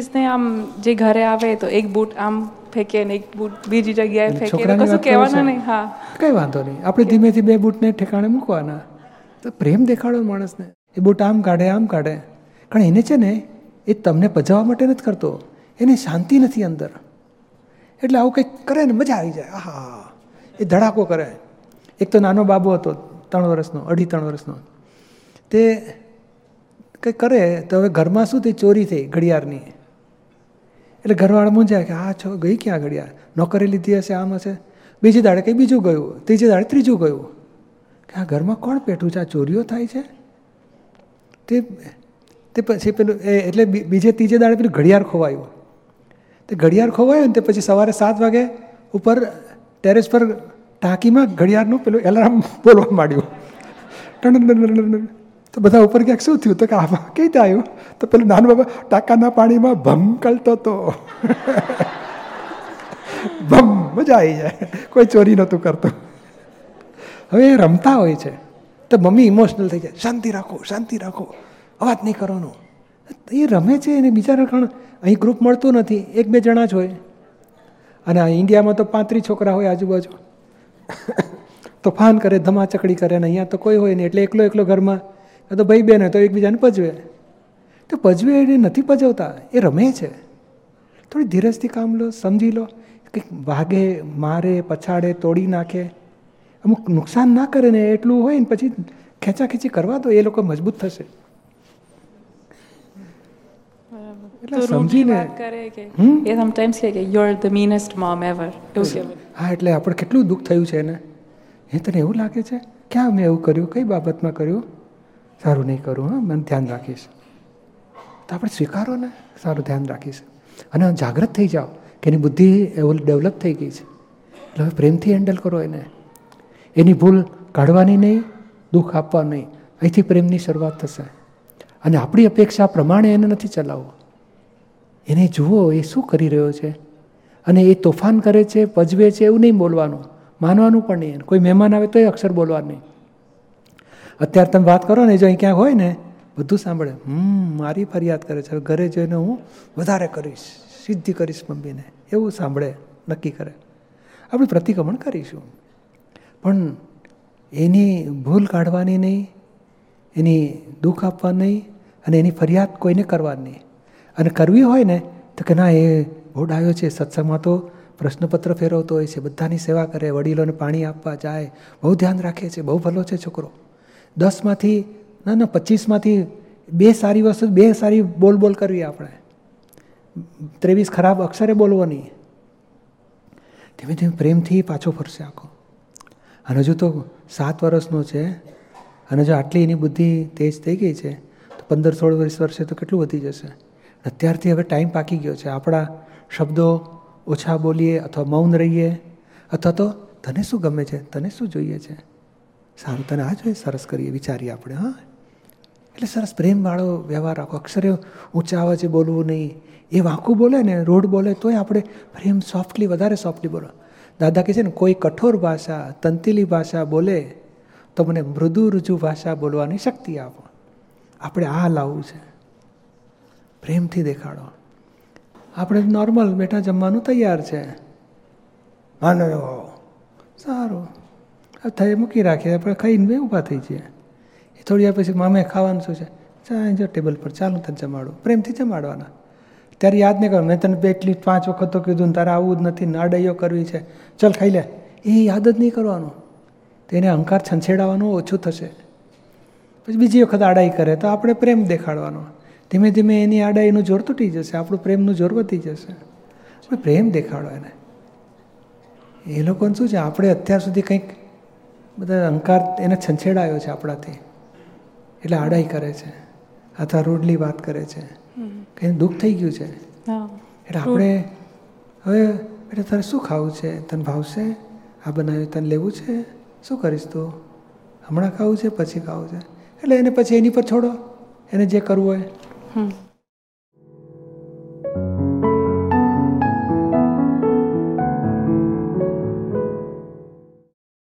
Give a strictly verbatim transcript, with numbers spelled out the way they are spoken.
ચીજને આમ જે ઘરે આવે તો એક બૂટ આમ ફેંકે ને એક બૂટ બીજી જગ્યાએ ફેંકે, કશું કહેવાના નહીં. હા, કંઈ વાંધો નહીં, આપણે ધીમેથી બે બૂટને ઠેકાણે મૂકવાના. તો પ્રેમ દેખાડો માણસને. એ બૂટ આમ કાઢે આમ કાઢે, કારણ એને છે ને એ તમને પજાવવા માટે નથી કરતો, એને શાંતિ નથી અંદર. એટલે આવું કંઈક કરે ને મજા આવી જાય. આહા, એ ધડાકો કરે. એક તો નાનો બાબો હતો, ત્રણ વર્ષનો અઢી ત્રણ વર્ષનો, તે કંઈક કરે તો હવે ઘરમાં શું તે ચોરી થઈ ઘડિયાળની. એટલે ઘરવાળા મૂંઝાય કે આ છો ગઈ ક્યાં ઘડિયાળ, નોકરે લીધી હશે, આમ હશે. બીજી દાડે કંઈ બીજું ગયું, ત્રીજી દાડે ત્રીજું ગયું, કે આ ઘરમાં કોણ પેઠું છે, આ ચોરીઓ થાય છે. તે તે પછી પેલું એટલે બીજે ત્રીજે દાડે પેલું ઘડિયાળ ખોવાયું. તે ઘડિયાળ ખોવાયું ને તે પછી સવારે સાત વાગે ઉપર ટેરેસ પર ટાંકીમાં ઘડિયાળનું પેલું એલાર્મ બોલવા માંડ્યું, ટણ. તો બધા ઉપર ક્યાંક શું થયું, તો કે આમાં કઈ રીતે આવ્યું, તો પેલું નાનું બાબા ટાંકાના પાણીમાં ભમકલતો હતો, ભમ, મજા આવી જાય. કોઈ ચોરી નહોતું કરતું. હવે એ રમતા હોય છે તો મમ્મી ઇમોશનલ થઈ જાય, શાંતિ રાખો શાંતિ રાખો, અવાજ નહીં કરવાનો. એ રમે છે અને બિચારા, કારણ અહીં ગ્રુપ મળતું નથી, એક બે જણા જ હોય. અને ઇન્ડિયામાં તો પાંત્રીસ છોકરા હોય આજુબાજુ, તોફાન કરે, ધમાચકડી કરે. અને અહીંયા તો કોઈ હોય નહીં, એટલે એકલો એકલો ઘરમાં. તો ભાઈ બહેન હોય તો એકબીજાને પજવે, તો પજવે એને નથી પજવતા, એ રમે છે. થોડી ધીરજથી કામ લો, સમજી લો, કંઈક વાગે, મારે, પછાડે, તોડી નાખે, અમુક નુકસાન ના કરે ને એટલું હોય ને, પછી ખેંચાખેંચી કરવા દો, એ લોકો મજબૂત થશે. હા, એટલે આપણે કેટલું દુઃખ થયું છે એને. એ તને એવું લાગે છે ક્યાં મેં એવું કર્યું, કઈ બાબતમાં કર્યું, સારું નહીં કરું, હા મને ધ્યાન રાખીશ. તો આપણે સ્વીકારો ને, સારું ધ્યાન રાખીશ. અને જાગૃત થઈ જાઓ કે એની બુદ્ધિ એવું ડેવલપ થઈ ગઈ છે, એટલે હવે પ્રેમથી હેન્ડલ કરો એને. એની ભૂલ કાઢવાની નહીં, દુઃખ આપવા નહીં. અહીંથી પ્રેમની શરૂઆત થશે. અને આપણી અપેક્ષા પ્રમાણે એને નથી ચલાવવો. એને જુઓ એ શું કરી રહ્યો છે, અને એ તોફાન કરે છે, પજવે છે, એવું નહીં બોલવાનું, માનવાનું પણ નહીં. કોઈ મહેમાન આવે તો એ અક્ષર બોલવા નહીં. અત્યારે તમે વાત કરો ને, જો અહીં ક્યાંક હોય ને, બધું સાંભળે, હમ મારી ફરિયાદ કરે છે, ઘરે જઈને હું વધારે કરીશ, સિદ્ધિ કરીશ મમ્મીને, એવું સાંભળે, નક્કી કરે. આપણે પ્રતિક્રમણ કરીશું, પણ એની ભૂલ કાઢવાની નહીં, એની દુઃખ આપવા નહીં, અને એની ફરિયાદ કોઈને કરવાની નહીં. અને કરવી હોય ને તો કે ના, એ બોર્ડ આવ્યો છે, સત્સંગમાં તો પ્રશ્નપત્ર ફેરવતો હોય છે, બધાની સેવા કરે, વડીલોને પાણી આપવા જાય, બહુ ધ્યાન રાખે છે, બહુ ભલો છે છોકરો. દસમાંથી ના ના પચીસમાંથી બે સારી વસ્તુ, બે સારી બોલ બોલ કરવી આપણે, ત્રેવીસ ખરાબ અક્ષરે બોલવો નહીં. ધીમે ધીમે પ્રેમથી પાછો ફરશે આખો. અને હજુ તો સાત વર્ષનો છે, અને જો આટલી એની બુદ્ધિ તેજ થઈ ગઈ છે તો પંદર સોળ વર્ષ વર્ષે તો કેટલું વધી જશે. અત્યારથી હવે ટાઈમ પાકી ગયો છે, આપણા શબ્દો ઓછા બોલીએ, અથવા મૌન રહીએ, અથવા તો તને શું ગમે છે, તને શું જોઈએ છે, સારું તને આ જોઈએ, સરસ કરીએ, વિચારીએ આપણે. હા, એટલે સરસ પ્રેમવાળો વ્યવહાર રાખો. અક્ષરે ઊંચા આવે છે બોલવું નહીં. એ વાંકું બોલે ને, રોડ બોલે તોય આપણે પ્રેમ સોફ્ટલી, વધારે સોફ્ટલી બોલો. દાદા કહે છે ને, કોઈ કઠોર ભાષા, તંતીલી ભાષા બોલે તો મને મૃદુ રુજુ ભાષા બોલવાની શક્તિ આપો. આપણે આ લાવવું છે, પ્રેમથી દેખાડો. આપણે નોર્મલ બેઠા જમવાનું તૈયાર છે, માનો સારું હવે થઈ મૂકી રાખીએ, આપણે ખાઈને બે ઊભા થઈ જઈએ. એ થોડી વાર પછી મામે ખાવાનું શું છે, ચા જો ટેબલ પર, ચાલો તને જમાડું. પ્રેમથી જમાડવાના. ત્યારે યાદ નહીં કરો, મેં તને બે એટલી પાંચ વખત તો કીધું ને, તારે આવું જ નથી, નાડૈયો કરવી છે, ચાલ ખાઈ લે, એ યાદ જ નહીં કરવાનું. તેને અહંકાર છંછેડાવાનો ઓછું થશે. પછી બીજી વખત આડાઈ કરે તો આપણે પ્રેમ દેખાડવાનો. ધીમે ધીમે એની આડાઈનું જોર તૂટી જશે, આપણું પ્રેમનું જોર વધી જશે. આપણે પ્રેમ દેખાડો એને. એ લોકોને શું છે, આપણે અત્યાર સુધી કંઈક બધા અહંકાર એને છંછેડાયો છે આપણાથી, એટલે આડાઈ કરે છે, અથવા રૂડલી વાત કરે છે, કંઈ દુઃખ થઈ ગયું છે. એટલે આપણે હવે એટલે તારે શું ખાવું છે, તને ભાવશે, આ બનાવ્યું તને લેવું છે, શું કરીશ તું, હમણાં ખાવું છે પછી ખાવું છે, એટલે એને પછી એની પર છોડો, એને જે કરવું હોય. Hmm.